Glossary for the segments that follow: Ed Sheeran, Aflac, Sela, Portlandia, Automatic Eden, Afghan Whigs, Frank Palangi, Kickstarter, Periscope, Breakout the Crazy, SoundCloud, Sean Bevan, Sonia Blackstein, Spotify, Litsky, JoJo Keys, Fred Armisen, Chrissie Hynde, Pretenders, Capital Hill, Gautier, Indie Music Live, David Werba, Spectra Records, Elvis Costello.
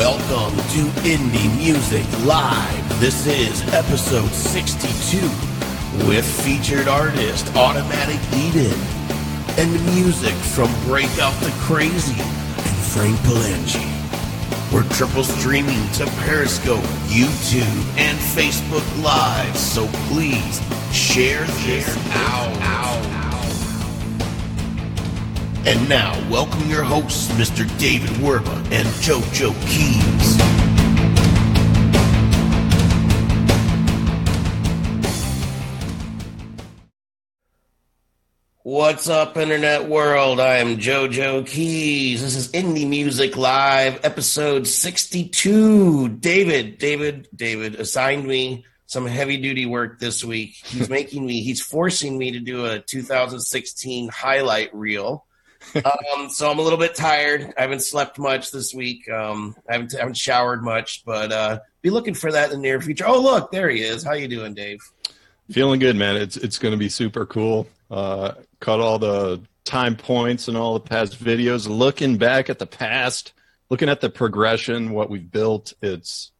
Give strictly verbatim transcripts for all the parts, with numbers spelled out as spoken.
Welcome to Indie Music Live. This is episode sixty-two with featured artist Automatic Eden and music from Breakout the Crazy and Frank Palangi. We're triple streaming to Periscope, YouTube, and Facebook Live, so please share this out. And now, welcome your hosts, Mister David Werba and JoJo Keys. What's up, Internet World? I am JoJo Keys. This is Indie Music Live, episode sixty-two. David, David, David assigned me some heavy-duty work this week. He's making me, he's forcing me to do a two thousand sixteen highlight reel. um, so I'm a little bit tired. I haven't slept much this week. Um, I haven't, I haven't showered much, but uh, be looking for that in the near future. Oh, look, there he is. How you doing, Dave? Feeling good, man. It's it's going to be super cool. Uh, cut all the time points and all the past videos. Looking back at the past, looking at the progression, what we've built. It's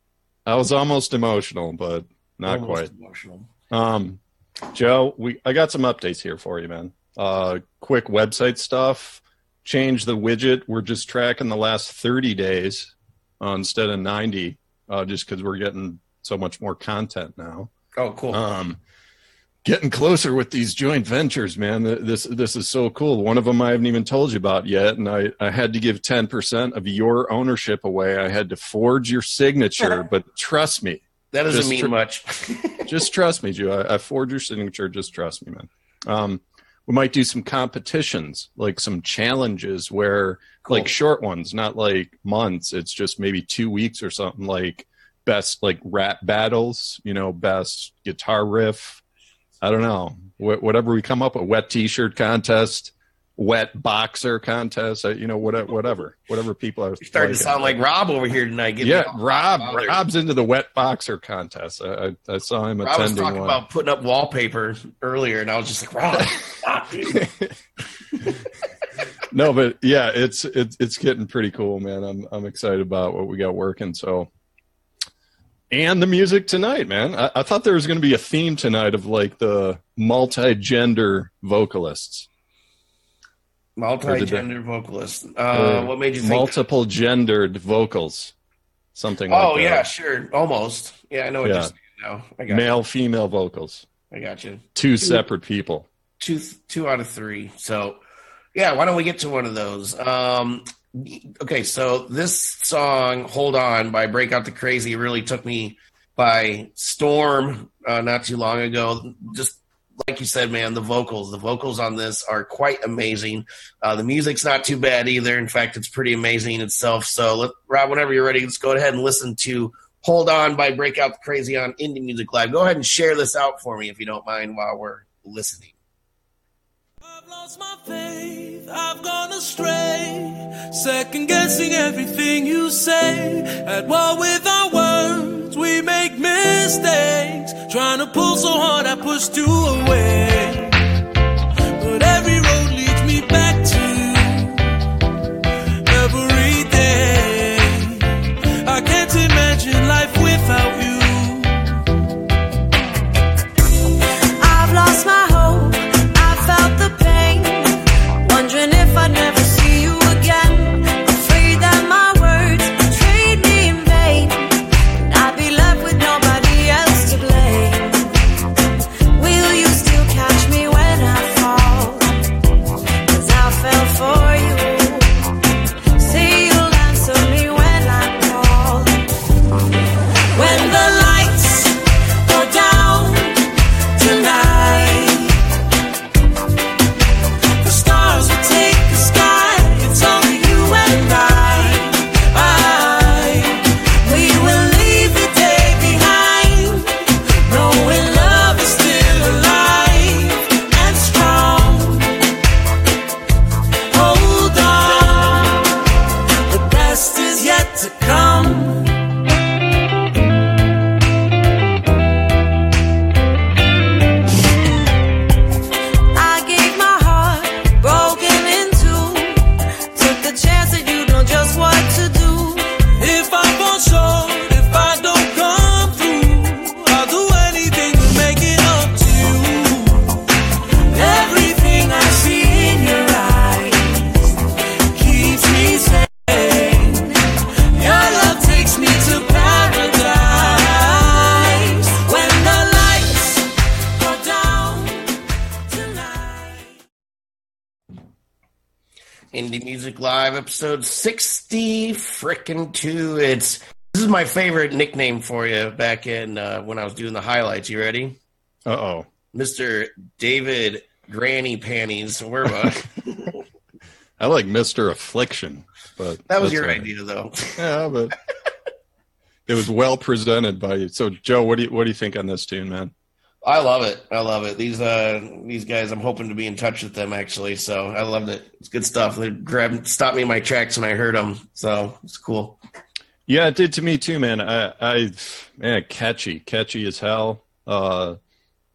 I was almost emotional, but not almost quite. Emotional. Um, Joe, we I got some updates here for you, man. Uh, quick website stuff, change the widget. We're just tracking the last thirty days uh, instead of ninety, uh, just because we're getting so much more content now. Oh, cool. Um, getting closer with these joint ventures, man. This this is so cool. One of them I haven't even told you about yet, and I, I had to give ten percent of your ownership away. I had to forge your signature, but trust me. That doesn't mean tr- much. Just trust me, Joe. I, I forged your signature. Just trust me, man. Um, We might do some competitions, like some challenges where, cool. like short ones, not like months. It's just maybe two weeks or something, like best like rap battles, you know, best guitar riff. I don't know. Wh- whatever we come up with, wet T-shirt contest, wet boxer contest, you know, whatever, whatever, whatever people are. You're starting to sound like Rob over here tonight. Get yeah, Rob. Bothered. Rob's into the wet boxer contest. I, I, I saw him Rob attending one. I was talking one. about putting up wallpaper earlier, and I was just like, Rob. No, but yeah, it's it's it's getting pretty cool, man. I'm I'm excited about what we got working. So, and the music tonight, man. I, I thought there was going to be a theme tonight of like the multi-gender vocalists. Multi-gender vocalists. Uh, what made you think? Multiple gendered vocals. Something. Oh, like that. Yeah, sure, almost. Yeah, I know what yeah. you're saying now. I got male, you. female vocals. I got you. Two separate people. Two two out of three. So, yeah, why don't we get to one of those? Um, okay, so this song, Hold On, by Breakout the Crazy, really took me by storm uh, not too long ago. Just like you said, man, the vocals. The vocals on this are quite amazing. Uh, the music's not too bad either. In fact, it's pretty amazing itself. So, let, Rob, whenever you're ready, let's go ahead and listen to Hold On by Breakout the Crazy on Indie Music Live. Go ahead and share this out for me, if you don't mind, while we're listening. I've lost my faith, I've gone astray, second guessing everything you say. At war with our words, we make mistakes, trying to pull so hard I pushed you away. But every road leads me back to every day. I can't imagine life without you. I've lost my hope, I felt the pain, wondering if I'd never see you again. Afraid that my words betrayed me in vain, and I'd be left with nobody else to blame. Will you still catch me? Indie Music Live, episode sixty frickin' two. It's this is my favorite nickname for you back in uh, when I was doing the highlights. You ready? Uh oh, Mister David Granny Panties Werba. I like Mister Affliction, but that was your right. idea, though. Yeah, but it was well presented by you. So, Joe, what do you what do you think on this tune, man? I love it. I love it. These uh, these guys, I'm hoping to be in touch with them, actually. So I loved it. It's good stuff. They grabbed, stopped me in my tracks when I heard them. So it's cool. Yeah, it did to me too, man. I, I man, catchy. Catchy as hell. Uh,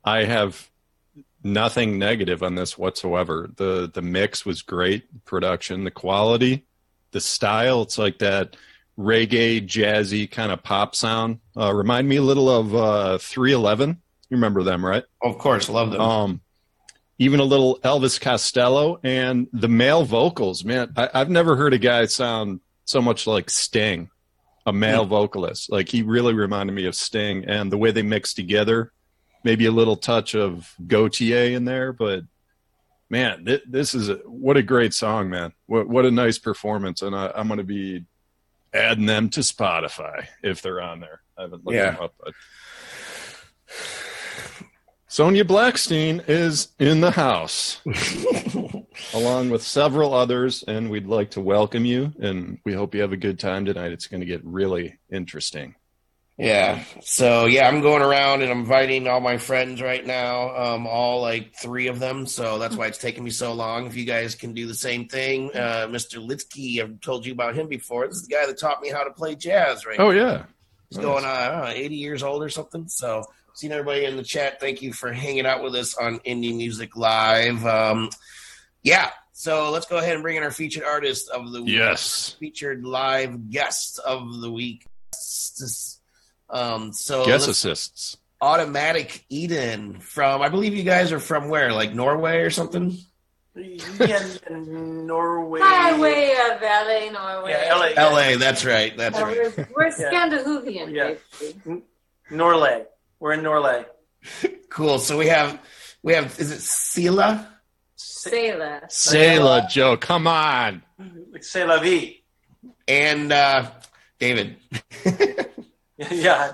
I have nothing negative on this whatsoever. The the mix was great. Production, the quality, the style. It's like that reggae, jazzy kind of pop sound. Uh, remind me a little of uh, three eleven. You remember them, right? Of course, love them. Um, even a little Elvis Costello and the male vocals, man. I, I've never heard a guy sound so much like Sting, a male yeah. vocalist. Like, he really reminded me of Sting, and the way they mixed together, maybe a little touch of Gautier in there. But, man, th- this is a, what a great song, man. What, what a nice performance. And I, I'm going to be adding them to Spotify if they're on there. I haven't looked yeah. them up, but. Sonia Blackstein is in the house, along with several others, and we'd like to welcome you, and we hope you have a good time tonight. It's going to get really interesting. Yeah, so, yeah, I'm going around, and I'm inviting all my friends right now, um, all, like, three of them, so that's why it's taking me so long. If you guys can do the same thing, uh, Mister Litsky, I've told you about him before. This is the guy that taught me how to play jazz, right? Oh, now. yeah. He's nice. Going on, I don't know, eighty years old or something, so... Seeing everybody in the chat, thank you for hanging out with us on Indie Music Live. Um, yeah, so let's go ahead and bring in our featured artist of the week. Yes. Featured live guest of the week. Um, so guest assists. Automatic Eden from, I believe you guys are from where? Like Norway or something? Yeah, Norway. Highway of L A, Norway. Yeah, L A. Yeah. L A, that's right. That's well, right. We're, we're Scandinavian, yeah. basically. Norway. We're in Norway. Cool. So we have, we have. Is it Sela? Sela. Sela, Joe. Come on. C'est la vie. And uh, David. yeah.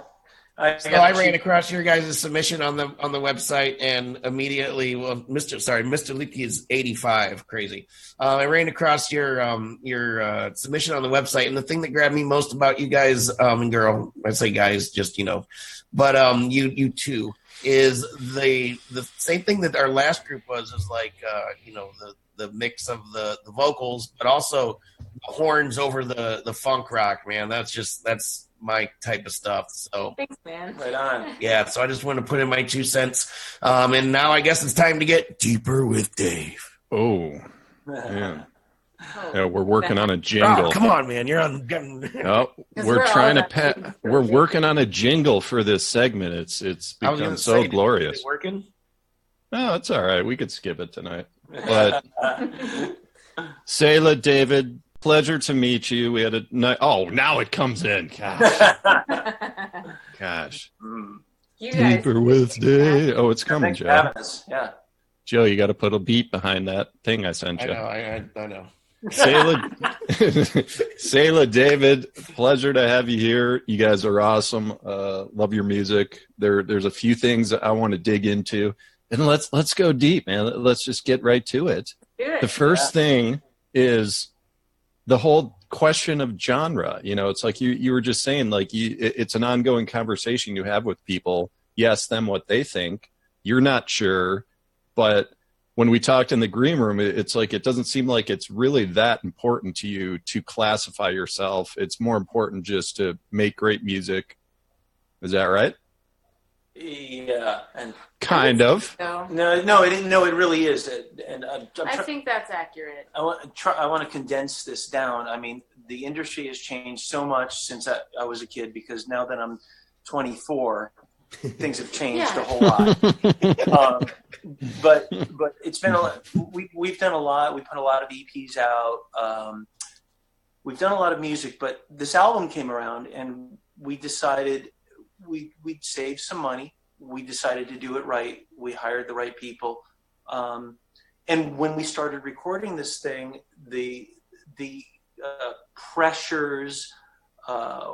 I, so I, I ran across your guys' submission on the on the website, and immediately, well, Mister Sorry, Mister Leakey is eighty-five. Crazy. Uh, I ran across your um, your uh, submission on the website, and the thing that grabbed me most about you guys um, and girl, I say guys, just you know, but um, you you two is the the same thing that our last group was is like uh, you know the the mix of the the vocals, but also the horns over the the funk rock, man. That's just that's. my type of stuff. So thanks, man. Right on. Yeah, so I just want to put in my two cents. Um, and now I guess it's time to get deeper with Dave. Oh, man. Oh, yeah, we're working on a jingle. Oh, come on, man. You're on. oh, we're, we're trying to pat. We're working on a jingle for this segment. It's it's become so say, glorious. Is it working? No, it's all right. We could skip it tonight. But Sela, David. Pleasure to meet you. We had a night. Oh, now it comes in. Gosh. Gosh. You guys Deeper with day. Oh, it's coming, Joe. Yeah. Joe, you got to put a beat behind that thing I sent you. I know. I, I, I know. Sela, Sela, David, pleasure to have you here. You guys are awesome. Uh, love your music. There, there's a few things that I want to dig into, and let's let's go deep, man. Let's just get right to it. it. The first yeah. thing is. The whole question of genre, you know, it's like you, you were just saying, like, you, it's an ongoing conversation you have with people. You ask them what they think. You're not sure. But when we talked in the green room, it's like it doesn't seem like it's really that important to you to classify yourself. It's more important just to make great music. Is that right? Yeah. And kind of. So. No, no, it no, it really is. And I'm, I'm tr- I think that's accurate. I want try, I want to condense this down. I mean, the industry has changed so much since I, I was a kid, because now that I'm twenty-four, things have changed yeah. a whole lot. um, but but it's been a lot. We we've done a lot. We put a lot of E Ps out. Um, we've done a lot of music, but this album came around, and we decided. We we saved some money. We decided to do it right. We hired the right people, um, And when we started recording this thing, the the uh, pressures uh,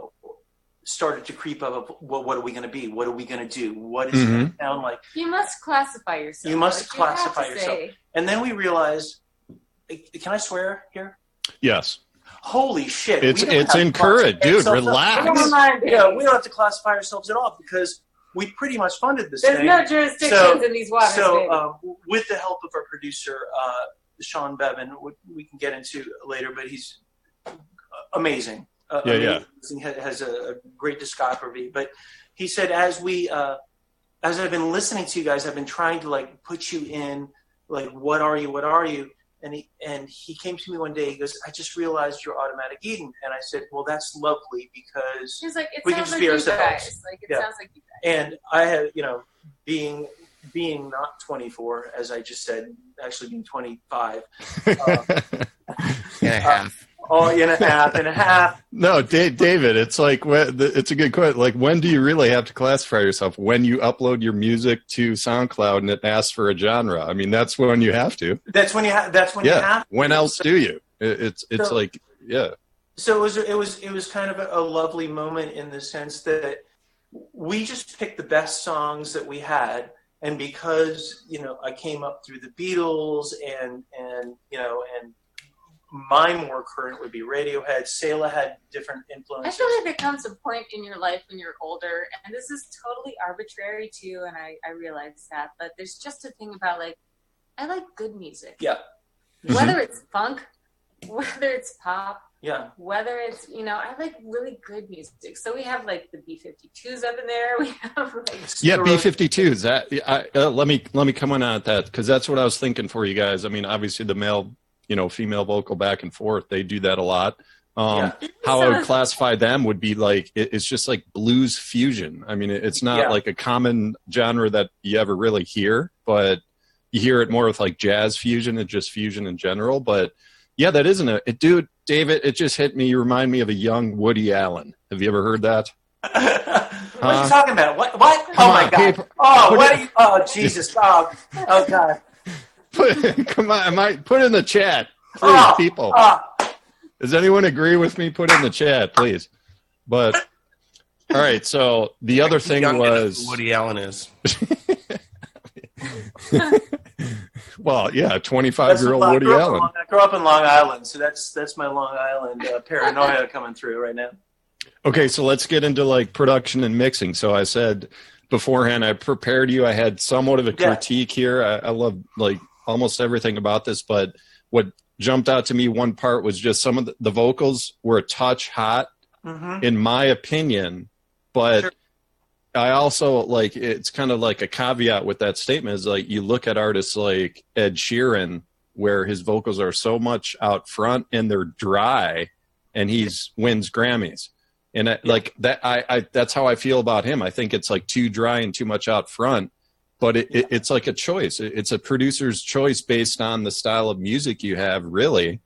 started to creep up. Of, well, what are we going to be? What are we going to do? What is mm-hmm. it going to sound like? You must classify yourself. You must classify you yourself. Say. And then we realized, can I swear here? Yes. Holy shit! It's it's encouraged, dude. Relax. We yeah, we don't have to classify ourselves at all because we pretty much funded this There's thing. There's no jurisdictions so, in these waters. So, um, with the help of our producer, uh, Sean Bevan, we, we can get into later, but he's amazing. Uh, yeah, amazing. yeah. He has a, a great discography. But he said, as we, uh, as I've been listening to you guys, I've been trying to like put you in, like, what are you? What are you? And he and he came to me one day. He goes, "I just realized you're Automatic Eden." And I said, "Well, that's lovely because He's like, it we can just like be ourselves." Guys. Like it yeah. sounds like you guys. And I have, you know, being being not twenty-four, as I just said, actually being twenty-five. Um, and a half. Uh, oh, and a half and a half. No, Dave, David, it's like it's a good question. Like, when do you really have to classify yourself? When you upload your music to SoundCloud and it asks for a genre? I mean, that's when you have to. That's when you have. That's when yeah. you have. To. When else so, do you? It, it's it's so, like yeah. So it was it was it was kind of a, a lovely moment in the sense that we just picked the best songs that we had, and because you know I came up through the Beatles and and you know and. My more current would be Radiohead. Sela had different influences. I feel like there comes a point in your life when you're older, and this is totally arbitrary too, and I, I realize that, but there's just a thing about like, I like good music. Yeah. Whether it's funk, whether it's pop, yeah. whether it's, you know, I like really good music. So we have like the B fifty-twos up in there. We have like yeah, B fifty-twos. That I, uh, let me let me come on at that because that's what I was thinking for you guys. I mean, obviously the male. You know, female vocal back and forth. They do that a lot. Um, yeah. How I would classify them would be like, it, it's just like blues fusion. I mean, it, it's not yeah. like a common genre that you ever really hear, but you hear it more with like jazz fusion and just fusion in general. But yeah, that isn't a, it. Dude, David, it just hit me. You remind me of a young Woody Allen. Have you ever heard that? What are you uh, talking about? What? what? Oh my on, God. People, oh, what are you, oh, Jesus. Oh, oh God. Put, come on, am I, put in the chat, please, oh, people. Oh. Does anyone agree with me? Put in the chat, please. But all right, so the other thing was Woody Allen is. Well, yeah, twenty-five-year-old Woody I Allen. Long, I grew up in Long Island, so that's that's my Long Island uh, paranoia coming through right now. Okay, so let's get into like production and mixing. So I said beforehand, I prepared you. I had somewhat of a yeah. critique here. I, I love like. almost everything about this, but what jumped out to me one part was just some of the, the vocals were a touch hot mm-hmm. in my opinion, but sure. I also like, it's kind of like a caveat with that statement is like, you look at artists like Ed Sheeran, where his vocals are so much out front and they're dry and he's wins Grammys. And I, yeah. like that, I, I, that's how I feel about him. I think it's like too dry and too much out front. But it, it, it's like a choice. It, it's a producer's choice based on the style of music you have, really.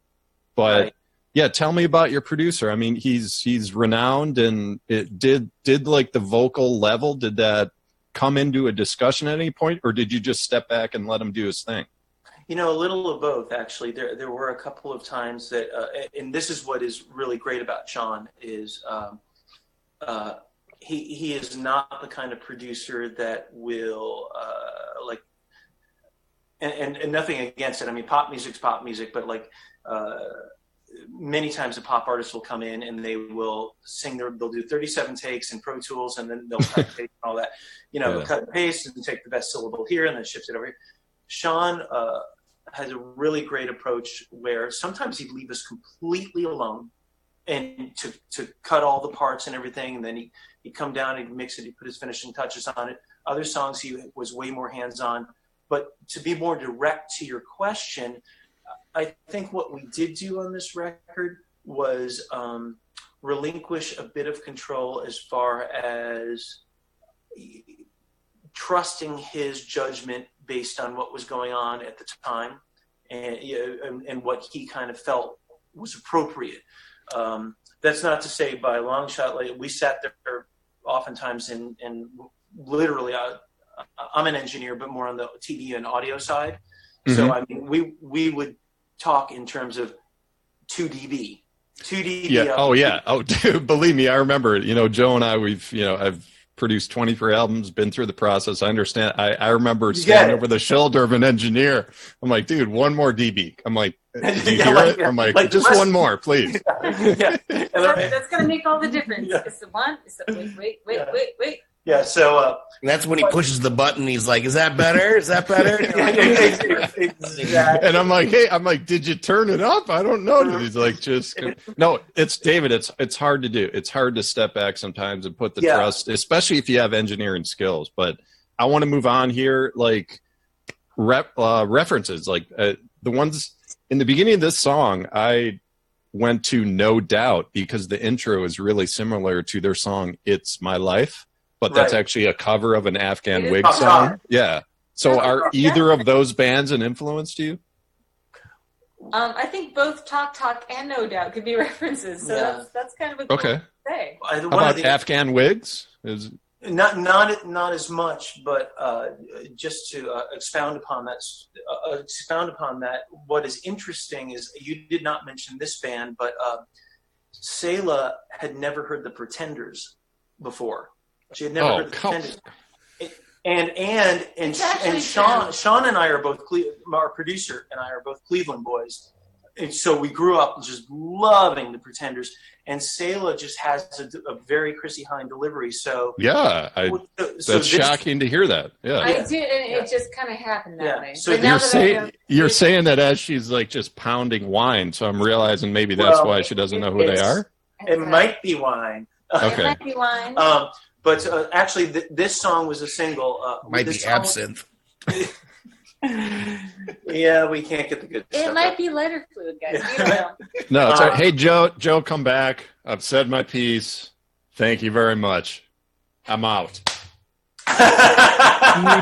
But right. yeah, tell me about your producer. I mean, he's he's renowned, and it did did like the vocal level. Did that come into a discussion at any point, or did you just step back and let him do his thing? You know, a little of both, actually. There there were a couple of times that, uh, and this is what is really great about Sean is um, uh, he he is not the kind of producer that will uh, like, and, and, and nothing against it. I mean, pop music's pop music, but like uh, many times a pop artist will come in and they will sing their, they'll do thirty-seven takes in Pro Tools and then they'll cut and paste and all that, you know, yeah. cut and paste and take the best syllable here and then shift it over here. Sean uh, has a really great approach where sometimes he'd leave us completely alone and to, to cut all the parts and everything. And then he, he'd come down, he'd mix it, he'd put his finishing touches on it. Other songs he was way more hands-on. But to be more direct to your question, I think what we did do on this record was um, relinquish a bit of control as far as trusting his judgment based on what was going on at the time and, and, and what he kind of felt was appropriate. Um, that's not to say by a long shot, like we sat there oftentimes in, in literally, I, I'm an engineer, but more on the T V and audio side. Mm-hmm. So I mean, we we would talk in terms of two decibels. two decibels. Yeah. Oh yeah. Oh, dude, believe me, I remember it. You know, Joe and I, we've, you know, I've produced twenty-three albums, been through the process. I understand. I, I remember standing over the shoulder of an engineer. I'm like, dude, one more dB. I'm like, do you yeah, hear like, it? Yeah. I'm like, like just one more, please. Yeah. Yeah. That's, that's going to make all the difference. Yeah. It's the one. It's the wait, wait, wait, yeah. wait, wait. Yeah. So uh, that's when he pushes the button. He's like, is that better? Is that better? Exactly. And I'm like, hey, I'm like, did you turn it up? I don't know. And he's like, just no, it's David. It's, it's hard to do. It's hard to step back sometimes and put the yeah. trust, especially if you have engineering skills, but I want to move on here. Like rep, uh, references, like uh, the ones in the beginning of this song, I went to No Doubt because the intro is really similar to their song, It's My Life. But that's right. actually a cover of an Afghan Whigs song. Cover. Yeah. So are either of those bands an influence to you? Um, I think both Talk Talk and No Doubt could be references. So yeah. that's, that's kind of a cool okay. thing to say. How about the, Afghan Whigs? Is... Not not not as much, but uh, just to uh, expound upon that, uh, expound upon that, what is interesting is you did not mention this band, but uh, Sela had never heard the Pretenders before. She had never oh, heard of the Pretenders. And and and, and Sean Sean and I are both Cle- our producer and I are both Cleveland boys, and so we grew up just loving the Pretenders. And Sela just has a, a very Chrissie Hynde delivery. So yeah, I, so, that's so this, shocking to hear that. Yeah, I did. And it yeah. just kind of happened that yeah. way. So but you're saying you're saying that as she's like just pounding wine. So I'm realizing maybe that's well, why she doesn't it, know who they are. It might be wine. Okay. It might be wine. Um, But uh, actually, th- this song was a single. Uh, might be absinthe. Was... yeah, we can't get the good it stuff. It might out. Be lighter fluid, guys. You don't know. No, it's uh, right. Hey, Joe, Joe, come back. I've said my piece. Thank you very much. I'm out.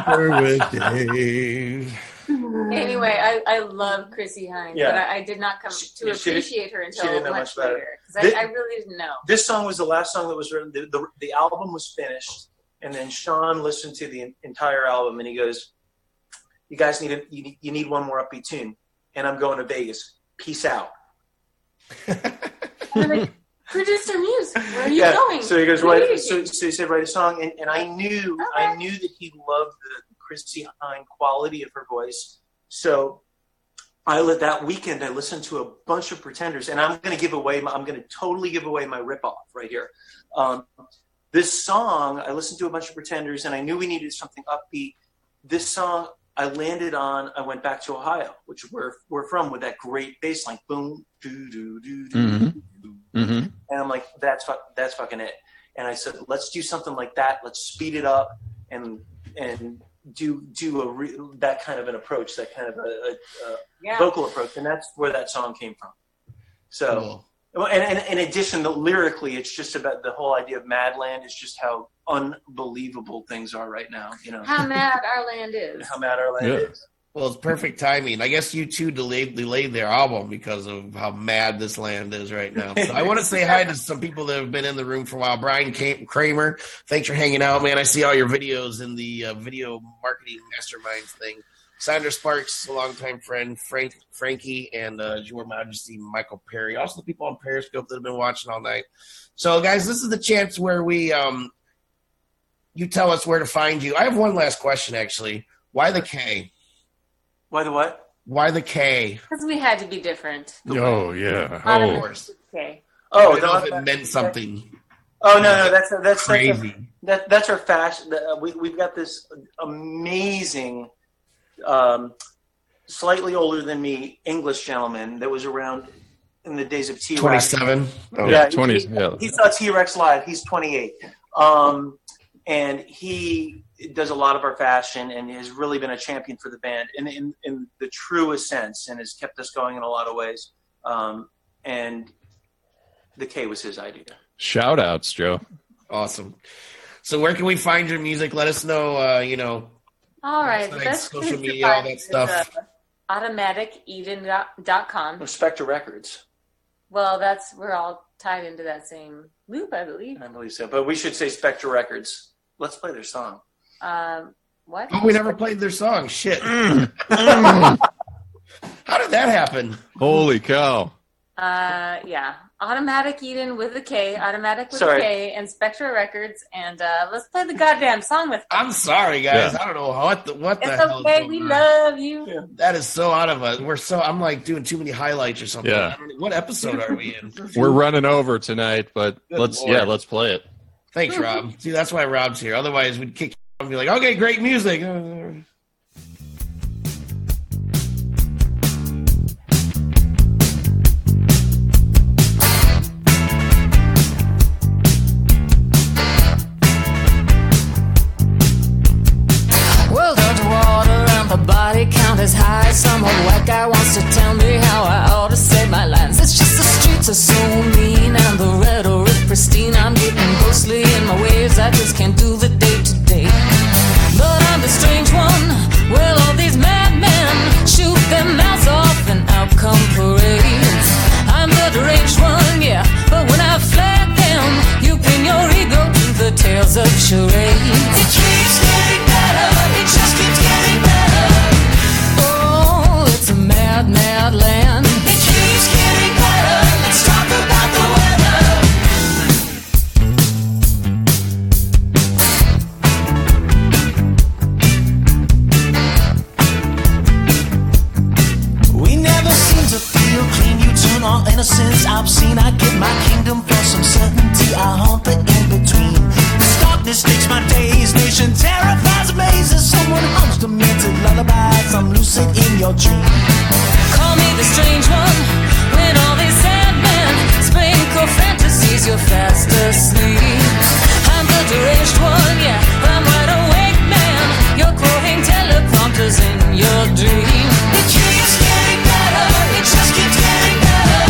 Deeper with Dave. Anyway, I, I love Chrissie Hynde, yeah. but I, I did not come she, to appreciate her until much later. Because I, I really didn't know. This song was the last song that was written. The, the, the album was finished, and then Sean listened to the entire album, and he goes, "You guys need a, you need, you need one more upbeat tune, and I'm going to Vegas. Peace out." I'm like, producer Muse, where are you yeah. going? So he goes, "Write." So, so he said, "Write a song," and, and I knew, okay. I knew that he loved the Chrissie Hynde quality of her voice. So I let that weekend, I listened to a bunch of Pretenders, and I'm going to give away, my, I'm going to totally give away my ripoff right here. Um, this song, I listened to a bunch of Pretenders, and I knew we needed something upbeat. This song I landed on, I went back to Ohio, which we're, we're from, with that great bass line, boom, doo, doo, doo, doo, mm-hmm. doo. Mm-hmm. And I'm like, that's, fu- that's fucking it. And I said, let's do something like that. Let's speed it up and, and, do do a re- that kind of an approach, that kind of a, a, a yeah. vocal approach, and that's where that song came from. So, cool. and, and, and in addition, to, lyrically, it's just about the whole idea of Madland is just how unbelievable things are right now. You know how mad our land is. How mad our land yeah. is. Well, it's perfect timing. I guess you two delayed delayed their album because of how mad this land is right now. So I want to say hi to some people that have been in the room for a while. Brian Kramer, thanks for hanging out, man. I see all your videos in the uh, video marketing masterminds thing. Sandra Sparks, a longtime friend, Frank Frankie, and uh, Your Majesty Michael Perry. Also, the people on Periscope that have been watching all night. So, guys, this is the chance where we um, you tell us where to find you. I have one last question, actually. Why the K? Why the what? Why the K? Because we had to be different. Oh, yeah. Of course. K. Oh, I don't know if it meant something. Oh, no, no. That's that's crazy. That's, that, that's our fashion. We, we've got this amazing, um, slightly older than me English gentleman that was around in the days of T-Rex. twenty-seven Oh, yeah. twenty, he, yeah. he saw T-Rex live. He's twenty-eight Um, and he... does a lot of our fashion and has really been a champion for the band in, in, in the truest sense and has kept us going in a lot of ways. Um, and the K was his idea. Shout outs, Joe. Awesome. So where can we find your music? Let us know, uh, you know, all right. Best social media, all that stuff. Uh, automatic eden dot com. Or Spectra Records. Well, that's, we're all tied into that same loop, I believe. I believe so, but we should say Spectra Records. Let's play their song. Um, what? Oh, we never played their song. Shit. Mm. did that happen? Holy cow. Uh, yeah. Automatic Eden with a K, Automatic with sorry. a K, and Spectra Records, and uh, let's play the goddamn song with them. I'm sorry, guys. Yeah. I don't know what the, what the hell. It's okay. We love you. Yeah. That is so out of us. We're so, I'm like doing too many highlights or something. Yeah. I don't know, what episode are we in? We're running over tonight, but Good let's, Lord. yeah, let's play it. Thanks, Rob. See, that's why Rob's here. Otherwise, we'd kick you and be like, okay, great music. Uh, count is high. Some old white guy wants to tell me how I ought to save my lines. It's just the streets are so mean and the rhetoric pristine. I'm getting ghostly in my ways. I just can't do the day to day. But I'm the strange one. Well, all these madmen shoot their mouths off and out come parades. I'm the deranged one, yeah. But when I flag them, you pin your ego to the tales of charades. It keeps getting better. It just keeps getting better. Mad, mad land. It keeps getting better. Let's talk about the weather. We never seem to feel clean. You turn all innocence obscene. I give my kingdom for some certainty. I haunt the in-between. This darkness takes my days. Nation terrifies amazes. Someone hums demented lullabies. I'm lucid in your dream. Call me the strange one, when all these sad men sprinkle fantasies, you're fast asleep. I'm the deranged one, yeah, I'm wide awake, man. You're quoting teleprompters in your dream. It keeps getting better, it just keeps getting better.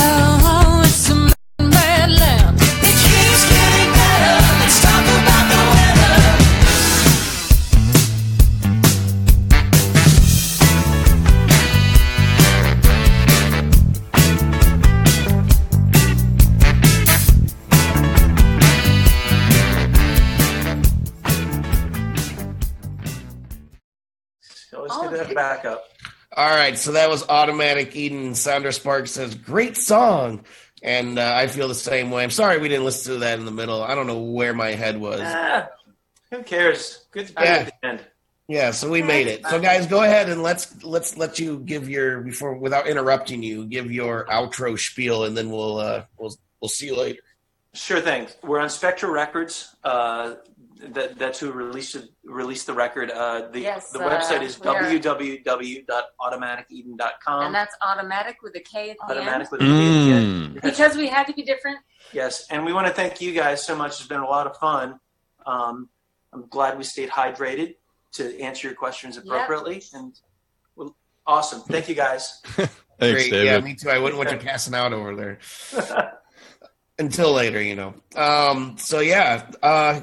Oh, it's a mad land. It keeps getting better, let's talk about the weather. Back up. All right, so that was Automatic Eden. Sounder Spark says, great song. And uh, I feel the same way. I'm sorry we didn't listen to that in the middle. I don't know where my head was. Ah, who cares? Good time yeah. at the end. Yeah, so we made it. So guys, go ahead and let's let's let you give your before without interrupting you, give your outro spiel and then we'll uh, we'll we'll see you later. Sure thing. We're on Spectra Records. Uh That, that's who released released the record. Uh, the yes, the uh, website is w w w dot automatic eden dot com. And that's automatic with a K at the automatic end. Automatic with a K at the end. Because we had to be different. Yes, and we want to thank you guys so much. It's been a lot of fun. Um, I'm glad we stayed hydrated to answer your questions appropriately. Yep. And well, awesome. Thank you guys. Thanks, Great. David. Yeah, me too. I wouldn't want you passing out over there. Until later, you know. Um, so, yeah. Uh,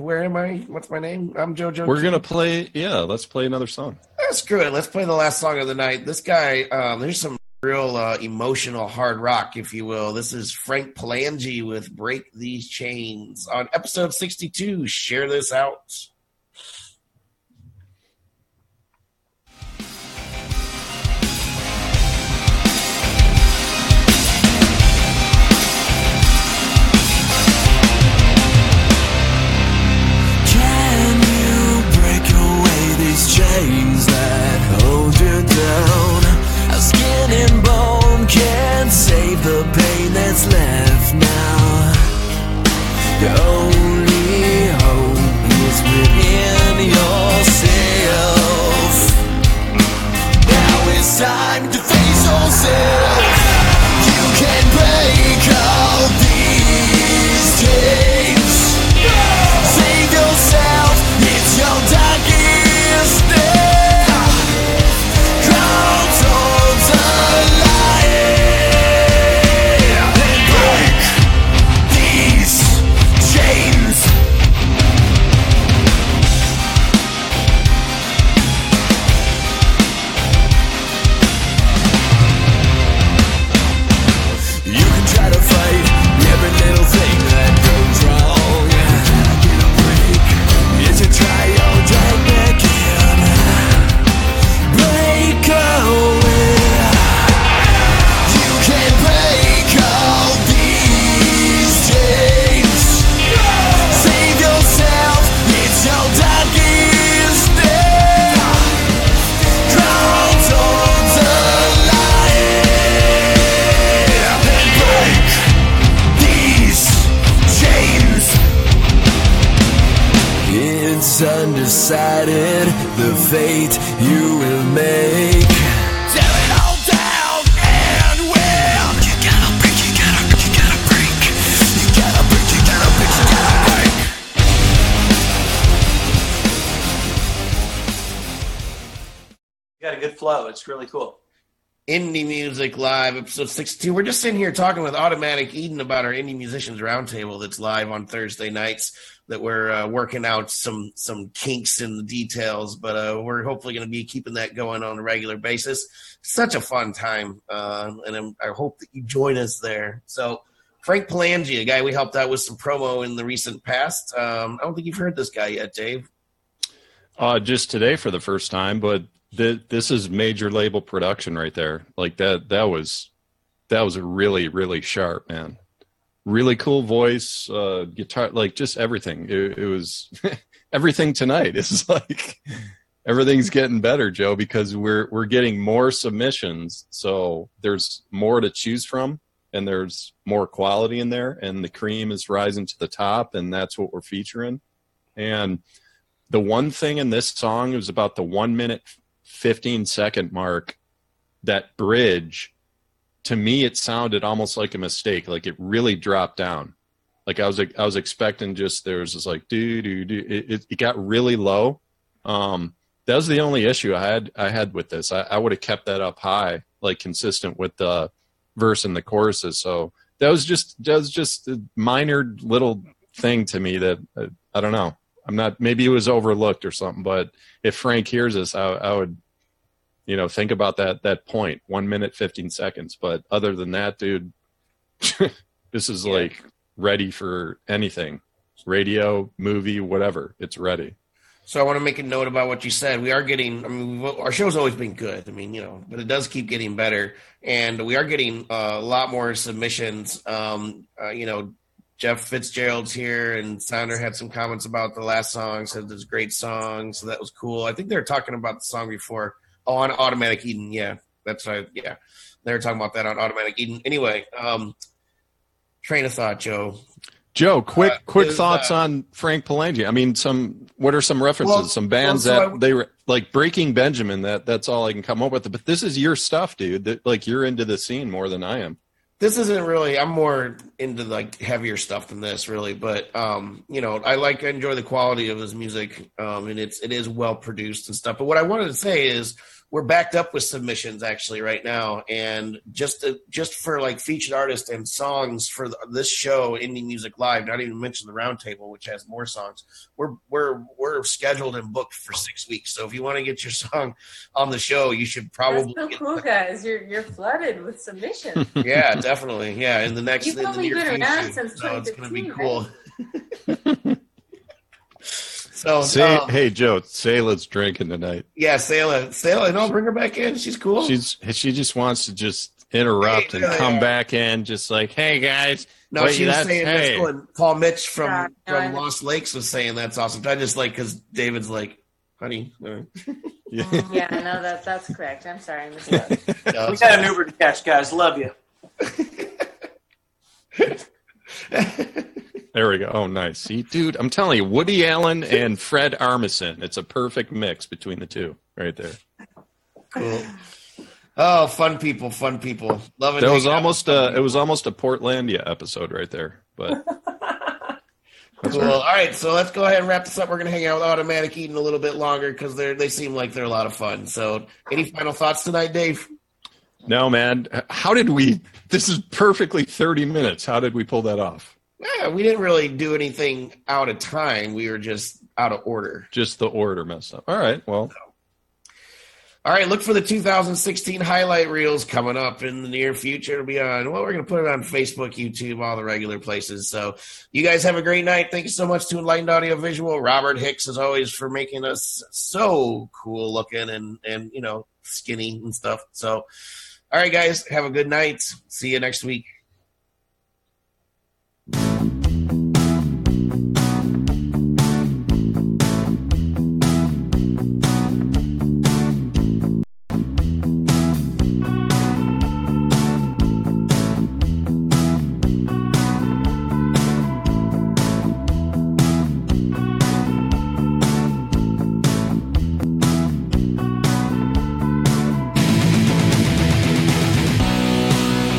where am I? What's my name? I'm JoJo. We're going to play. Yeah, let's play another song. Oh, screw it. Let's play the last song of the night. This guy, um, there's some real uh, emotional hard rock, if you will. This is Frank Palangi with Break These Chains on episode sixty-two. Share this out. Chains that hold you down. Our skin and bone can't save the pain that's left now. Your only hope is within yourself. Now it's time to face yourself. You can break all these chains. Save yourself, it's your darkest. fate you will make. Tear it all down and win. You gotta break, you gotta break, you gotta break. You gotta break, you gotta break, you gotta break. You got a good flow. It's really cool. Indie Music Live, episode sixty-two. We're just sitting here talking with Automatic Eden about our Indie Musicians Roundtable that's live on Thursday nights, that we're uh, working out some some kinks in the details, but uh, we're hopefully going to be keeping that going on a regular basis. Such a fun time, uh, and I'm, I hope that you join us there. So Frank Palangi, a guy we helped out with some promo in the recent past. Um, I don't think you've heard this guy yet, Dave. Uh, just today for the first time, but The, this is major label production right there. Like that, that was, that was really, really sharp, man. Really cool voice, uh, guitar, like just everything. It, it was everything tonight. It's like everything's getting better, Joe, because we're, we're getting more submissions. So there's more to choose from and there's more quality in there, and the cream is rising to the top, and that's what we're featuring. And the one thing in this song is about the one minute, fifteen second mark, that bridge, to me it sounded almost like a mistake. Like it really dropped down. Like I was like I was expecting just there was this like do do do. It, it got really low. Um, that was the only issue I had I had with this. I, I would have kept that up high, like consistent with the verse and the choruses. So that was just that was just a minor little thing to me that I, I don't know. I'm not, maybe it was overlooked or something, but if Frank hears this, I, I would, you know, think about that, that point, one minute, fifteen seconds. But other than that, dude, this is yeah. like ready for anything, radio, movie, whatever. It's ready. So I want to make a note about what you said. We are getting, I mean, our show's always been good. I mean, you know, but it does keep getting better, and we are getting uh, a lot more submissions, um, uh, you know, Jeff Fitzgerald's here, and Sounder had some comments about the last song, said there's great songs, so that was cool. I think they were talking about the song before oh, on Automatic Eden. Yeah, that's right. Yeah, they were talking about that on Automatic Eden. Anyway, um, train of thought, Joe. Joe, quick, uh, quick is, thoughts uh, on Frank Palangi. I mean, some what are some references? Well, some bands well, so that I, they were like Breaking Benjamin. That that's all I can come up with. But this is your stuff, dude. That, like you're into the scene more than I am. This isn't really, I'm more into like heavier stuff than this really, but um, you know, I like, I enjoy the quality of his music, um, and it's, it is well produced and stuff. But what I wanted to say is we're backed up with submissions actually right now. And just, to, just for like featured artists and songs for the, this show, Indie Music Live, not even mention the roundtable, which has more songs. We're, we're, we're scheduled and booked for six weeks. So if you want to get your song on the show, you should probably. That's so cool, guys. You're, you're flooded with submissions. Yeah, definitely. Definitely, yeah. In the next, you probably in the near been around future, since so it's going to be cool. Right? so, Say, um, hey, Joe, Sela's drinking tonight. Yeah, Sela, Sela, no, bring her back in. She's cool. She's she just wants to just interrupt hey, and yeah, come yeah. back in, just like, hey guys. No, wait, she was saying hey. That's cool. And Paul Mitch from, yeah, no, from Lost Lakes was saying that's awesome. I just like because David's like, honey. yeah, yeah, no, that that's correct. I'm sorry, I missed that. No, we got an Uber to catch, guys. Love you. There we go. Oh, nice. See, dude, I'm telling you, Woody Allen and Fred Armisen. It's a perfect mix between the two right there. Cool. Oh, fun people, fun people. Love it. That was almost a, it was almost a Portlandia episode right there. But cool. Right. All right, so let's go ahead and wrap this up. We're going to hang out with Automatic Eden a little bit longer because they they seem like they're a lot of fun. So any final thoughts tonight, Dave? No, man. How did we – this is perfectly thirty minutes. How did we pull that off? Yeah, we didn't really do anything out of time. We were just out of order. Just the order messed up. All right, well. So. All right, look for the two thousand sixteen highlight reels coming up in the near future to be on. Well, we're going to put it on Facebook, YouTube, all the regular places. So you guys have a great night. Thank you so much to Enlightened Audio Visual. Robert Hicks, as always, for making us so cool looking and, and you know, skinny and stuff. So – all right, guys, have a good night. See you next week.